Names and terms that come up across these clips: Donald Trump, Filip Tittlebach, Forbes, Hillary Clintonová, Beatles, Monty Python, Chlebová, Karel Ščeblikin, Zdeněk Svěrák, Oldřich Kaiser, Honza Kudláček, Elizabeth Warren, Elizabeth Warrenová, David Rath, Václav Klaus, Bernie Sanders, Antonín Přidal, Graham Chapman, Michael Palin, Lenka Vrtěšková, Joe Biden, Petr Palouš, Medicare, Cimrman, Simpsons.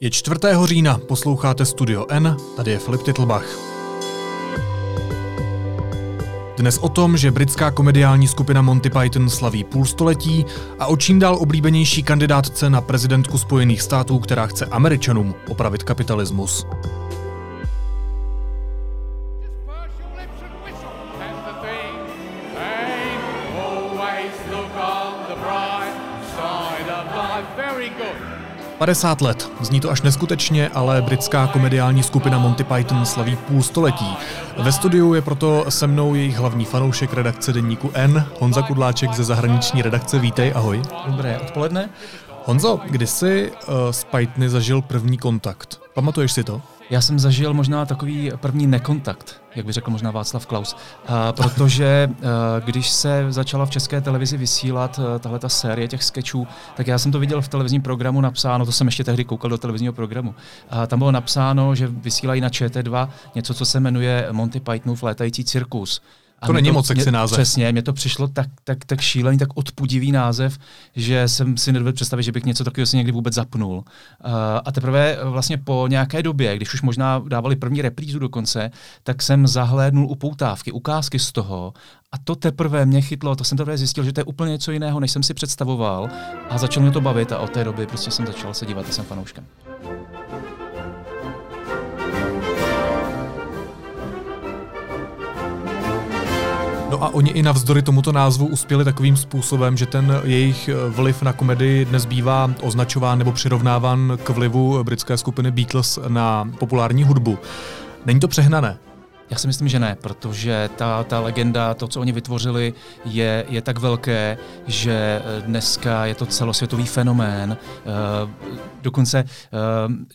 Je 4. října, posloucháte Studio N, tady je Filip Tittlebach. Dnes o tom, že britská komediální skupina Monty Python slaví půlstoletí a o čím dál oblíbenější kandidátce na prezidentku Spojených států, která chce Američanům opravit kapitalismus. Good. 50 let. Zní to až neskutečně, ale britská komediální skupina Monty Python slaví půlstoletí. Ve studiu je proto se mnou jejich hlavní fanoušek redakce deníku N, Honza Kudláček ze zahraniční redakce. Vítej, ahoj. Dobré odpoledne. Honzo, kdy jsi s Pythony zažil první kontakt? Pamatuješ si to? Já jsem zažil možná takový první nekontakt, jak by řekl možná Václav Klaus, protože když se začala v České televizi vysílat tahleta série těch skečů, tak já jsem to viděl v televizním programu napsáno, to jsem ještě tehdy koukal do televizního programu, tam bylo napsáno, že vysílají na ČT2 něco, co se jmenuje Monty Pythonův létající cirkus. A to není moc sexy název. Přesně, mně to přišlo tak šílený, tak odpudivý název, že jsem si nedovedl představit, že bych něco takového si někdy vůbec zapnul. A teprve vlastně po nějaké době, když už možná dávali první reprízu dokonce, tak jsem zahlédnul upoutávky, ukázky z toho a to teprve mě chytlo, to jsem teprve zjistil, že to je úplně něco jiného, než jsem si představoval a začalo mě to bavit a od té doby prostě jsem začal se dívat a jsem fanouškem. No a oni i navzdory tomuto názvu uspěli takovým způsobem, že ten jejich vliv na komedii dnes bývá označován nebo přirovnáván k vlivu britské skupiny Beatles na populární hudbu. Není to přehnané? Já si myslím, že ne, protože ta legenda, to, co oni vytvořili, je tak velké, že dneska je to celosvětový fenomén. Dokonce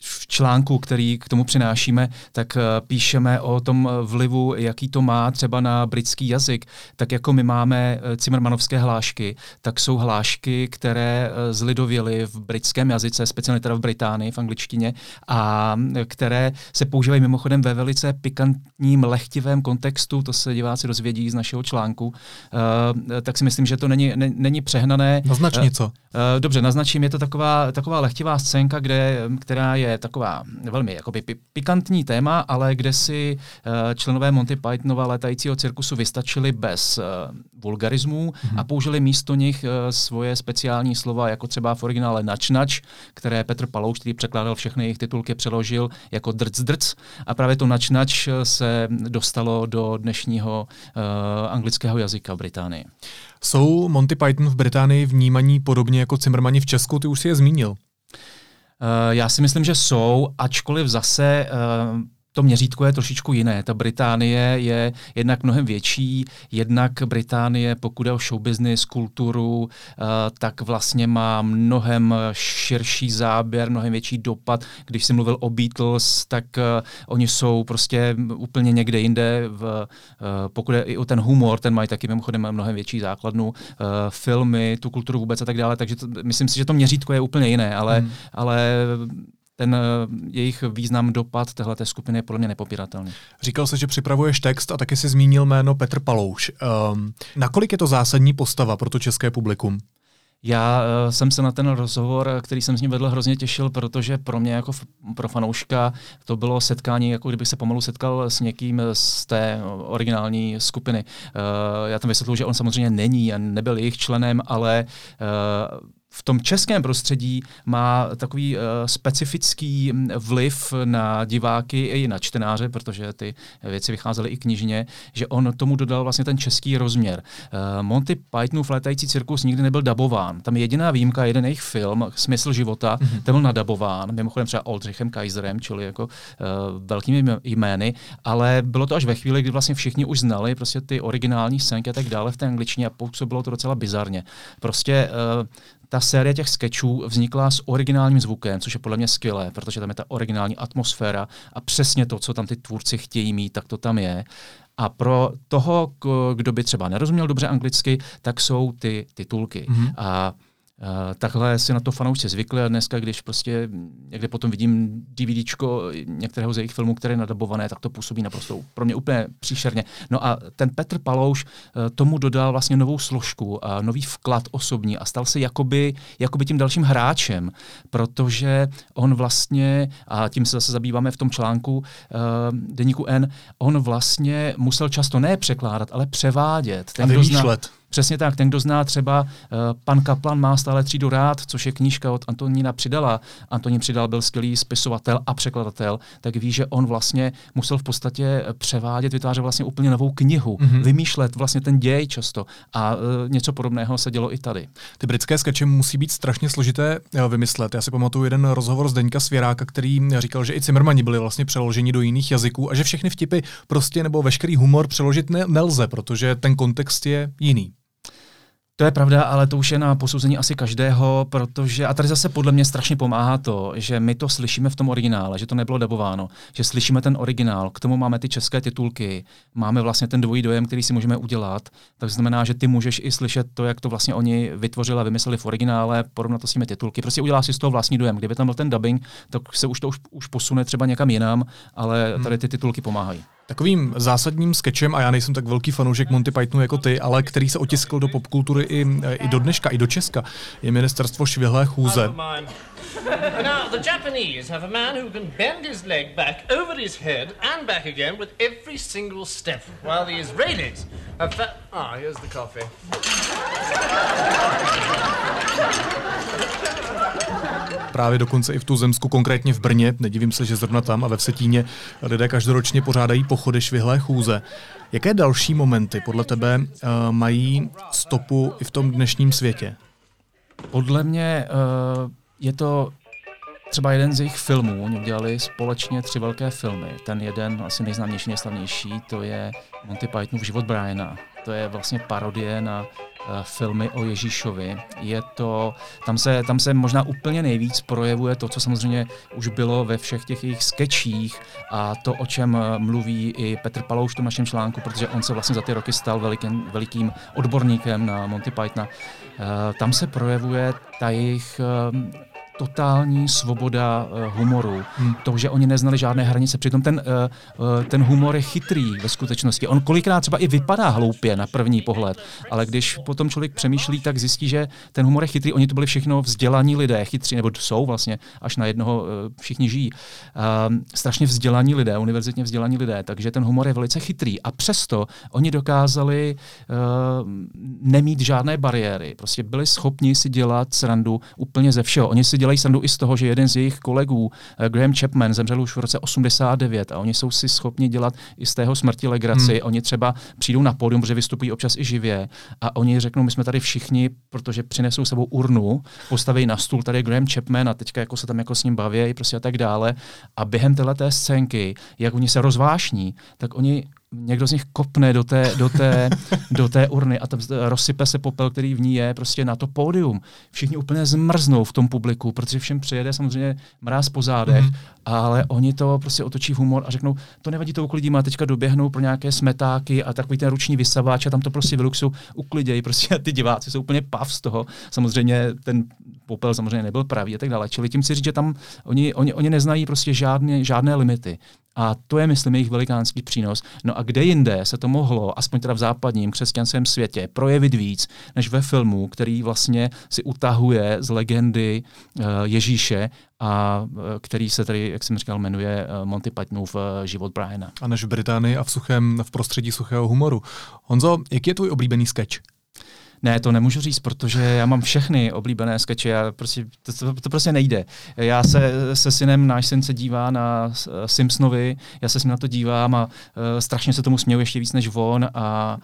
v článku, který k tomu přinášíme, tak píšeme o tom vlivu, jaký to má třeba na britský jazyk. Tak jako my máme cimrmanovské hlášky, tak jsou hlášky, které zlidověly v britském jazyce, speciálně teda v Británii, v angličtině, a které se používají mimochodem ve velice pikantním lehtivém kontextu, to se diváci dozvědí z našeho článku, tak si myslím, že to není přehnané. Naznač něco. Dobře, naznačím, je to taková lehtivá scénka, která je taková velmi jakoby pikantní téma, ale kde si členové Monty Pythonova létajícího cirkusu vystačili bez vulgarismů a použili místo nich svoje speciální slova, jako třeba v originále nač-nač, které Petr Palouš, který překládal všechny jejich titulky, přeložil jako drc-drc a právě to nač-nač se dostalo do dnešního anglického jazyka v Británii. Jsou Monty Python v Británii vnímaní podobně jako Cimrmani v Česku? Ty už si je zmínil. Já si myslím, že jsou, ačkoliv zase to měřítko je trošičku jiné. Ta Británie je jednak mnohem větší, jednak Británie, pokud je o showbusiness, kulturu, tak vlastně má mnohem širší záběr, mnohem větší dopad. Když jsem mluvil o Beatles, tak oni jsou prostě úplně někde jinde. Pokud je i o ten humor, ten mají taky mimochodem mnohem větší základnu. Filmy, tu kulturu vůbec a tak dále. Takže myslím si, že to měřítko je úplně jiné, ale ten jejich význam, dopad téhleté skupiny je podle mě nepopiratelný. Říkal jsi, že připravuješ text a taky jsi zmínil jméno Petr Palouš. Nakolik je to zásadní postava pro to české publikum? Já jsem se na ten rozhovor, který jsem s ním vedl, hrozně těšil, protože pro mě jako pro fanouška to bylo setkání, jako kdybych se pomalu setkal s někým z té originální skupiny. Já tam vysvětluji, že on samozřejmě není a nebyl jejich členem, ale v tom českém prostředí má takový specifický vliv na diváky i na čtenáře, protože ty věci vycházely i knižně, že on tomu dodal vlastně ten český rozměr. Monty Pythonův létající cirkus nikdy nebyl dabován. Tam je jediná výjimka, jeden jejich film, Smysl života, ten byl nadabován, mimochodem třeba Oldřichem Kaiserem, čili jako velkými jmény, ale bylo to až ve chvíli, kdy vlastně všichni už znali prostě ty originální scénky a tak dále v té angličtině a působilo to docela bizarně. Prostě ta série těch skečů vznikla s originálním zvukem, což je podle mě skvělé, protože tam je ta originální atmosféra a přesně to, co tam ty tvůrci chtějí mít, tak to tam je. A pro toho, kdo by třeba nerozuměl dobře anglicky, tak jsou ty titulky. A Takhle si na to fanoušci zvykli a dneska, když prostě někde potom vidím DVDčko některého z jejich filmů, které je nadabované, tak to působí naprosto pro mě úplně příšerně. No a ten Petr Palouš tomu dodal vlastně novou složku a nový vklad osobní a stal se jakoby tím dalším hráčem, protože on vlastně, a tím se zase zabýváme v tom článku deníku N, on vlastně musel často ne překládat, ale převádět. A vymýšlet. Přesně tak, ten, kdo zná třeba Pan Kaplan má stále třídu rád, což je knížka od Antonína Přidala. Antonín Přidal byl skvělý spisovatel a překladatel, tak ví, že on vlastně musel v podstatě převádět, vytvářet vlastně úplně novou knihu, vymýšlet vlastně ten děj často a něco podobného se dělo i tady. Ty britské skeče musí být strašně složité vymyslet. Já si pamatuju jeden rozhovor Zdeňka Svěráka, který říkal, že i Cimrmani byli vlastně přeloženi do jiných jazyků a že všechny vtipy prostě nebo veškerý humor přeložit nelze, protože ten kontext je jiný. To je pravda, ale to už je na posouzení asi každého, protože, a tady zase podle mě strašně pomáhá to, že my to slyšíme v tom originále, že to nebylo dabováno, že slyšíme ten originál, k tomu máme ty české titulky, máme vlastně ten dvojí dojem, který si můžeme udělat, tak znamená, že ty můžeš i slyšet to, jak to vlastně oni vytvořili a vymysleli v originále, porovnat to s těmi titulky, prostě udělá si z toho vlastní dojem, kdyby tam byl ten dubbing, tak se už to už posune třeba někam jinam, ale tady ty titulky pomáhají. Takovým zásadním skečem, a já nejsem tak velký fanoušek Monty Pythonu jako ty, ale který se otiskl do popkultury i do dneška, i do Česka, je ministerstvo švihlé chůze. Now the Japanese have a man who can bend his leg back over his head and back again with every single step, while the Israelis have here's the coffee. Právě dokonce i v Tuzemsku, konkrétně v Brně, nedivím se, že zrovna tam a ve Vsetíně lidé každoročně pořádají pochody švihlé chůze. Jaké další momenty podle tebe mají stopu i v tom dnešním světě? Podle mě je to třeba jeden z jejich filmů. Oni udělali společně 3 velké filmy. Ten jeden, asi nejznámější, nejslavnější, to je Monty Pythonův Život Briana. To je vlastně parodie na filmy o Ježíšovi. Je to, tam se možná úplně nejvíc projevuje to, co samozřejmě už bylo ve všech těch jejich skečích a to, o čem mluví i Petr Palouš v tom našem článku, protože on se vlastně za ty roky stal velikým odborníkem na Monty Pythona. Tam se projevuje ta jejich totální svoboda humoru. To, že oni neznali žádné hranice. Přitom ten humor je chytrý ve skutečnosti. On kolikrát třeba i vypadá hloupě na první pohled, ale když potom člověk přemýšlí, tak zjistí, že ten humor je chytrý. Oni to byli všechno vzdělaní lidé, chytří, nebo jsou vlastně, až na jednoho všichni žijí. Strašně vzdělaní lidé, univerzitně vzdělaní lidé, takže ten humor je velice chytrý. A přesto oni dokázali nemít žádné bariéry. Prostě byli schopni si dělat srandu úplně ze všeho. Oni si dělají srandu i z toho, že jeden z jejich kolegů, Graham Chapman, zemřel už v roce 89 a oni jsou si schopni dělat i z tého smrti legraci. Oni třeba přijdou na pódium, protože vystupují občas i živě a oni řeknou, my jsme tady všichni, protože přinesou sebou urnu, postaví na stůl, tady Graham Chapman a teďka jako se tam jako s ním baví prostě a tak dále. A během téhleté scénky, jak oni se rozvášní, tak oni někdo z nich kopne do té urny a tam rozsype se popel, který v ní je, prostě na to pódium. Všichni úplně zmrznou v tom publiku, protože všem přijede samozřejmě mráz po zádech, ale oni to prostě otočí humor a řeknou, to nevadí, to uklidíme, a teďka doběhnou pro nějaké smetáky a takový ten ruční vysavač a tam to prostě vyluxu uklidějí, prostě ty diváci jsou úplně pav z toho. Samozřejmě ten popel samozřejmě nebyl pravý a tak dále. Čili tím chci říct, že tam oni neznají prostě žádné limity. A to je, myslím, jejich velikánský přínos. No a kde jinde se to mohlo, aspoň teda v západním křesťanském světě, projevit víc, než ve filmu, který vlastně si utahuje z legendy Ježíše a který se tady, jak jsem říkal, jmenuje Monty Pythonův Život Briana. A než v Británii a v prostředí suchého humoru. Honzo, jaký je tvůj oblíbený sketch? Ne, to nemůžu říct, protože já mám všechny oblíbené skeče a prostě, to prostě nejde. Já se synem, náš syn se dívá na Simpsonovi, já se s ním na to dívám a strašně se tomu směju ještě víc než on a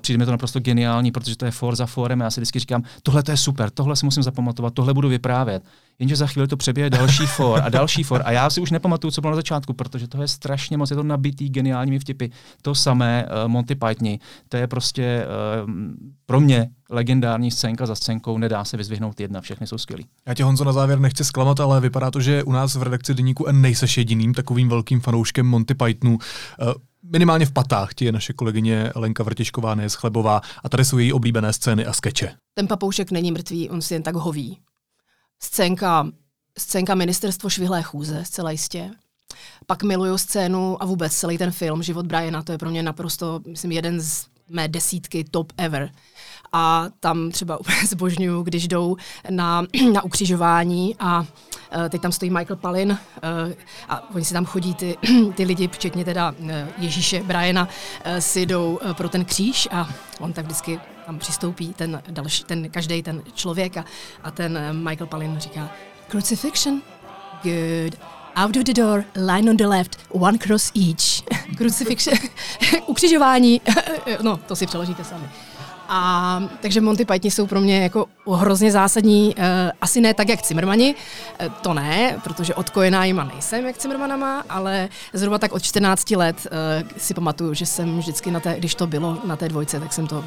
přijde mi to naprosto geniální, protože to je for za forem a já si vždycky říkám, tohle to je super, tohle si musím zapamatovat, tohle budu vyprávět. Jenže za chvíli to přeběhne další for a já si už nepamatuju, co bylo na začátku, protože to je strašně moc, je to nabitý geniálními vtipy. To samé Monty Pythoni, to je prostě pro mě legendární scénka za scénkou, nedá se vyzvihnout jedna, všechny jsou skvělý. Já tě, Honzo, na závěr nechci zklamat, ale vypadá to, že u nás v redakci deníku N nejseš jediným takovým velkým fanouškem Monty Pythonu. minimálně v patách, ti je naše kolegyně Lenka Vrtěšková, ne z Chlebová, a tady jsou její oblíbené scény a skeče. Ten papoušek není mrtvý, on si jen tak hoví. Scénka ministerstvo švihlé chůze, zcela jistě. Pak miluju scénu a vůbec celý ten film Život Briana, to je pro mě naprosto, myslím, jeden z mé desítky top ever. A tam třeba úplně zbožňuju, když jdou na ukřižování a teď tam stojí Michael Palin a oni si tam chodí, ty lidi, včetně teda Ježíše Briana, si jdou pro ten kříž a on tak vždycky tam přistoupí, každej ten člověk a ten Michael Palin říká Crucifixion, good. Out of the door, line on the left, one cross each. Crucifixion, ukřižování, no, to si přeložíte sami. A takže Monty Pythoni jsou pro mě jako hrozně zásadní, asi ne tak, jak Cimrmani, to ne, protože odkojená jima nejsem, jak Cimrmanama, ale zhruba tak od 14 let si pamatuju, že jsem vždycky, když to bylo na té dvojce,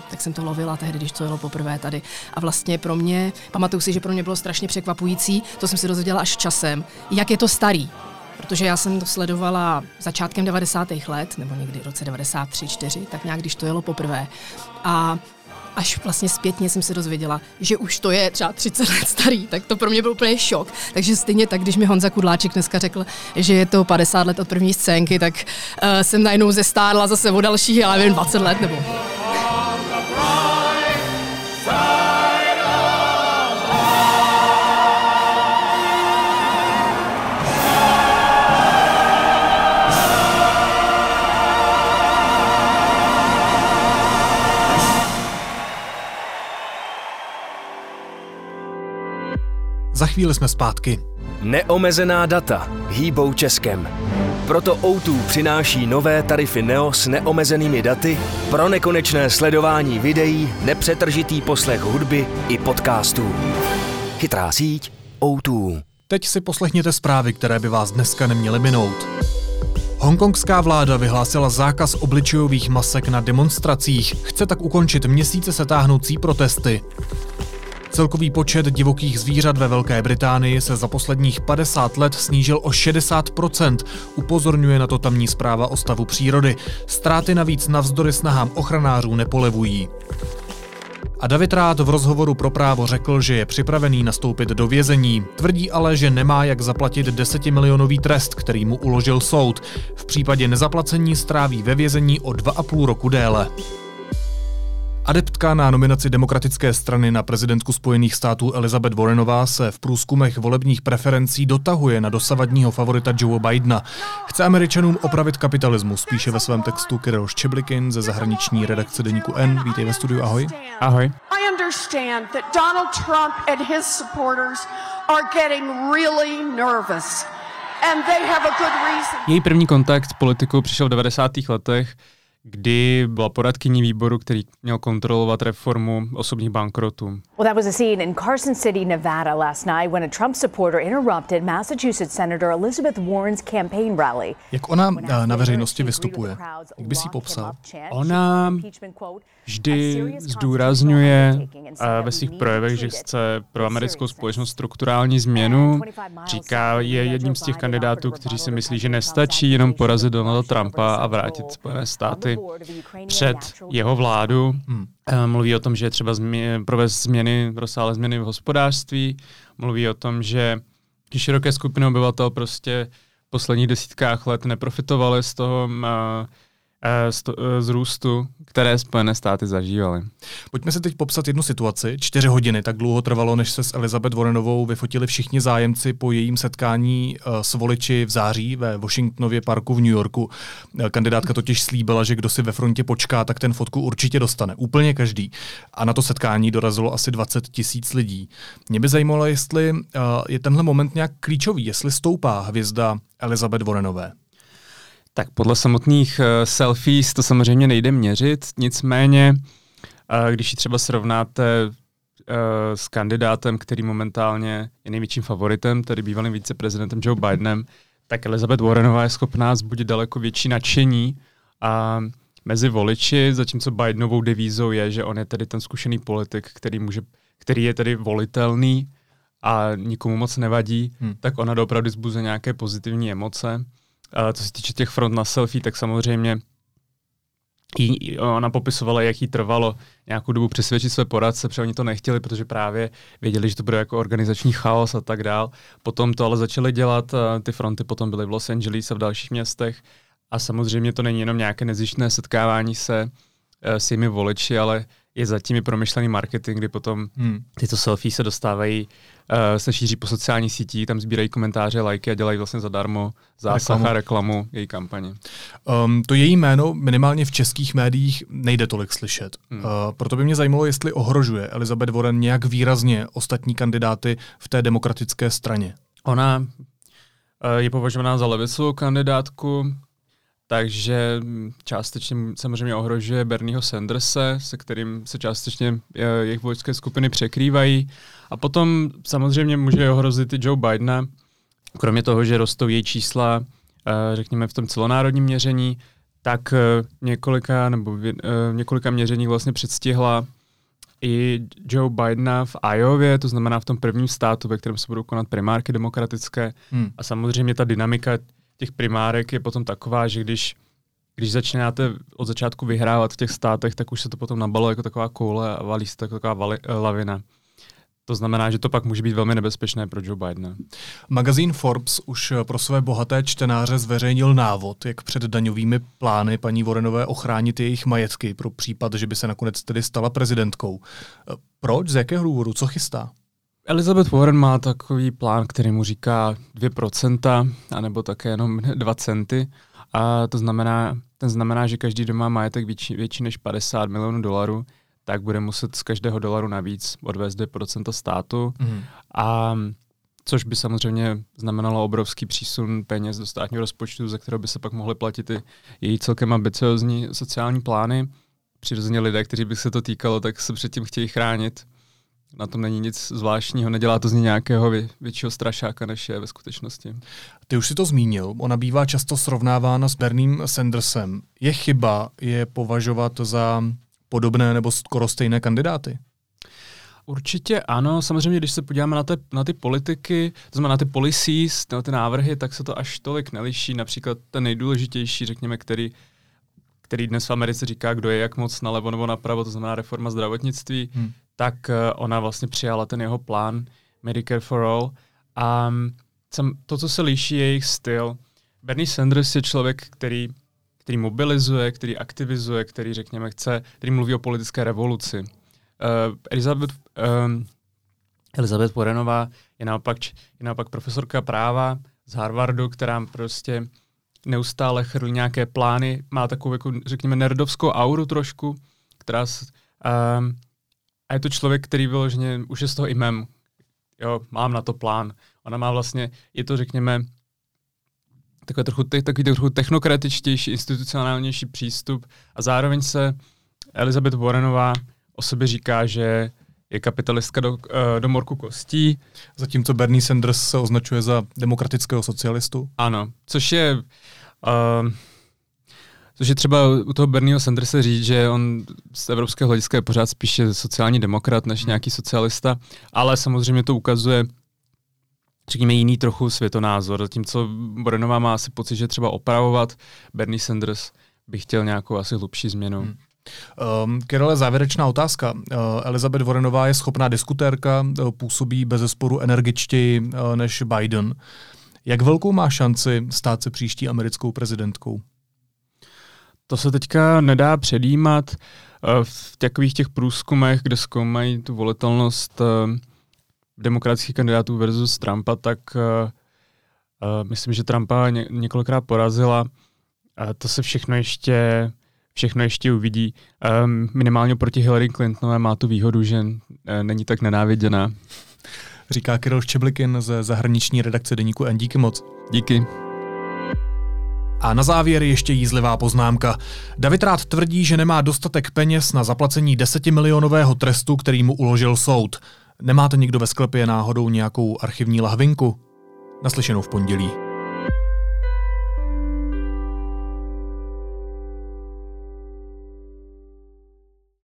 tak jsem to lovila tehdy, když to jelo poprvé tady. A vlastně pro mě, pamatuju si, že pro mě bylo strašně překvapující, to jsem si dozvěděla až časem, jak je to starý. Protože já jsem to sledovala začátkem 90. let, nebo někdy v roce 93-4, tak nějak, když to jelo poprvé. A až vlastně zpětně jsem se dozvěděla, že už to je třeba 30 let starý, tak to pro mě byl úplně šok. Takže stejně tak, když mi Honza Kudláček dneska řekl, že je to 50 let od první scénky, tak jsem najednou zestárla zase o dalších, já nevím, 20 let nebo... Za chvíli jsme zpátky. Neomezená data hýbou Českem. Proto O2 přináší nové tarify Neo s neomezenými daty pro nekonečné sledování videí, nepřetržitý poslech hudby i podcastů. Chytrá síť O2. Teď si poslechněte zprávy, které by vás dneska neměly minout. Hongkongská vláda vyhlásila zákaz obličejových masek na demonstracích. Chce tak ukončit měsíce se táhnoucí protesty. Celkový počet divokých zvířat ve Velké Británii se za posledních 50 let snížil o 60%, upozorňuje na to tamní zpráva o stavu přírody. Ztráty navíc navzdory snahám ochranářů nepolevují. A David Rath v rozhovoru pro Právo řekl, že je připravený nastoupit do vězení. Tvrdí ale, že nemá jak zaplatit 10-milionový trest, který mu uložil soud. V případě nezaplacení stráví ve vězení o 2,5 roku déle. Adeptka na nominaci Demokratické strany na prezidentku Spojených států Elizabeth Warrenová se v průzkumech volebních preferencí dotahuje na dosavadního favorita Joe Bidena. Chce Američanům opravit kapitalismus, píše ve svém textu Karel Ščeblikin ze zahraniční redakce deníku N. Vítej ve studiu, ahoj. Ahoj. I understand that Donald Trump and his supporters are getting really nervous. And they have a good reason. Její první kontakt s politikou přišel v 90. letech, kdy byla poradkyní výboru, který měl kontrolovat reformu osobních bankrotů. Well, that was a scene in Carson City, Nevada last night when a Trump supporter interrupted Massachusetts Senator Elizabeth Warren's campaign rally. Jak ona na veřejnosti vystupuje? Jak bys jí popsal? Ona vždy zdůrazňuje ve svých projevech, že chce pro americkou společnost strukturální změnu. Říká, je jedním z těch kandidátů, kteří si myslí, že nestačí jenom porazit Donalda Trumpa a vrátit Spojené státy před jeho vládu. Mluví o tom, že je třeba provést změny, rozsáhlé změny v hospodářství. Mluví o tom, že široké skupiny obyvatel prostě v posledních desítkách let neprofitovaly z toho z růstu, které Spojené státy zažívaly. Pojďme se teď popsat jednu situaci. 4 hodiny tak dlouho trvalo, než se s Elizabeth Warrenovou vyfotili všichni zájemci po jejím setkání s voliči v září ve Washingtonově parku v New Yorku. Kandidátka totiž slíbila, že kdo si ve frontě počká, tak ten fotku určitě dostane. Úplně každý. A na to setkání dorazilo asi 20 000 lidí. Mě by zajímalo, jestli je tenhle moment nějak klíčový, jestli stoupá hvězda Elizabeth Warrenové. Tak podle samotných selfies to samozřejmě nejde měřit, nicméně, když ji třeba srovnáte s kandidátem, který momentálně je největším favoritem, tedy bývalým viceprezidentem Joe Bidenem, tak Elizabeth Warrenová je schopná vzbudit daleko větší nadšení a mezi voliči, zatímco Bidenovou devízou je, že on je tedy ten zkušený politik, který je tedy volitelný a nikomu moc nevadí, tak ona doopravdy vzbuzuje nějaké pozitivní emoce. Co se týče těch front na selfie, tak samozřejmě Ona popisovala, jak jí trvalo nějakou dobu přesvědčit své poradce, protože oni to nechtěli, protože právě věděli, že to bude jako organizační chaos a tak dál. Potom to ale začali dělat, ty fronty potom byly v Los Angeles a v dalších městech a samozřejmě to není jenom nějaké nezištné setkávání se s jimi voliči, ale je zatím i promyšlený marketing, kdy potom tyto selfie se dostávají, se šíří po sociální sítí, tam sbírají komentáře, lajky a dělají vlastně zadarmo zásah a reklamu její kampaně. To její jméno minimálně v českých médiích nejde tolik slyšet. Proto by mě zajímalo, jestli ohrožuje Elizabeth Warren nějak výrazně ostatní kandidáty v té demokratické straně. Ona je považovaná za levicovou kandidátku, takže částečně samozřejmě ohrožuje Bernieho Sanderse, se kterým se částečně jejich voličské skupiny překrývají. A potom samozřejmě může ohrozit i Joe Bidena, kromě toho, že rostou její čísla, řekněme v tom celonárodním měření, tak několika měřeních vlastně předstihla i Joe Bidena v Iově, to znamená v tom prvním státu, ve kterém se budou konat primárky demokratické. A samozřejmě ta dynamika těch primárek je potom taková, že když začínáte od začátku vyhrávat v těch státech, tak už se to potom nabalo jako taková koule a valí se to jako taková lavina. To znamená, že to pak může být velmi nebezpečné pro Joe Bidena. Magazín Forbes už pro své bohaté čtenáře zveřejnil návod, jak před daňovými plány paní Warrenové ochránit jejich majetky pro případ, že by se nakonec tedy stala prezidentkou. Proč? Z jakého důvodu? Co chystá? Elizabeth Warren má takový plán, který mu říká 2%, anebo také jenom 2 centy. A to znamená, že každý, kdo má majetek větší než 50 milionů dolarů, tak bude muset z každého dolaru navíc odvést 2% státu. A což by samozřejmě znamenalo obrovský přísun peněz do státního rozpočtu, ze kterého by se pak mohly platit i její celkem ambiciózní sociální plány. Přirozeně lidé, kteří by se to týkalo, tak se předtím chtějí chránit. Na tom není nic zvláštního, nedělá to z ní nějakého většího strašáka, než je ve skutečnosti. Ty už si to zmínil, ona bývá často srovnávána s Berniem Sandersem. Je chyba je považovat za podobné nebo skoro stejné kandidáty? Určitě ano, samozřejmě, když se podíváme na ty politiky, to znamená na ty policies, na ty návrhy, tak se to až tolik neliší. Například ten nejdůležitější, řekněme, který dnes v Americe říká, kdo je jak moc nalevo nebo napravo, to znamená reforma zdravotnictví, tak ona vlastně přijala ten jeho plán Medicare for All. A to, co se líší, je jejich styl. Bernie Sanders je člověk, který mobilizuje, který aktivizuje, který, řekněme, který mluví o politické revoluci. Elizabeth Warrenová je naopak profesorka práva z Harvardu, která prostě neustále chrlí nějaké plány, má takovou, jako, řekněme, nerdovskou auru trošku, která a je to člověk, který vyloženě už je z toho imem. Jo, mám na to plán. Ona má vlastně, je to, řekněme, takový trochu technokratičtější, institucionálnější přístup a zároveň se Elizabeth Warrenová o sobě říká, že je kapitalistka do morku kostí. Zatímco Bernie Sanders se označuje za demokratického socialistu. Ano, což je třeba u toho Bernieho Sandersa říct, že on z evropského hlediska je pořád spíše sociální demokrat než nějaký socialista, ale samozřejmě to ukazuje, řekněme, jiný trochu světonázor. Zatímco Warrenová má asi pocit, že třeba opravovat, Bernie Sanders by chtěl nějakou asi hlubší změnu. Karele, závěrečná otázka. Elizabeth Warrenová je schopná diskutérka, působí bezesporu energičtěji než Biden. Jak velkou má šanci stát se příští americkou prezidentkou? To se teďka nedá předjímat. V takových těch průzkumech, kde zkoumají tu volitelnost demokratických kandidátů versus Trumpa, tak myslím, že Trumpa několikrát porazila. To se všechno ještě uvidí. Minimálně proti Hillary Clintonové má tu výhodu, že není tak nenáviděná. Říká Karel Ščeblikin ze zahraniční redakce Deníku N. Díky moc. Díky. A na závěr ještě jízlivá poznámka. David Rath tvrdí, že nemá dostatek peněz na zaplacení 10milionového trestu, který mu uložil soud. Nemáte nikdo ve sklepě náhodou nějakou archivní lahvinku? Naslyšenou v pondělí.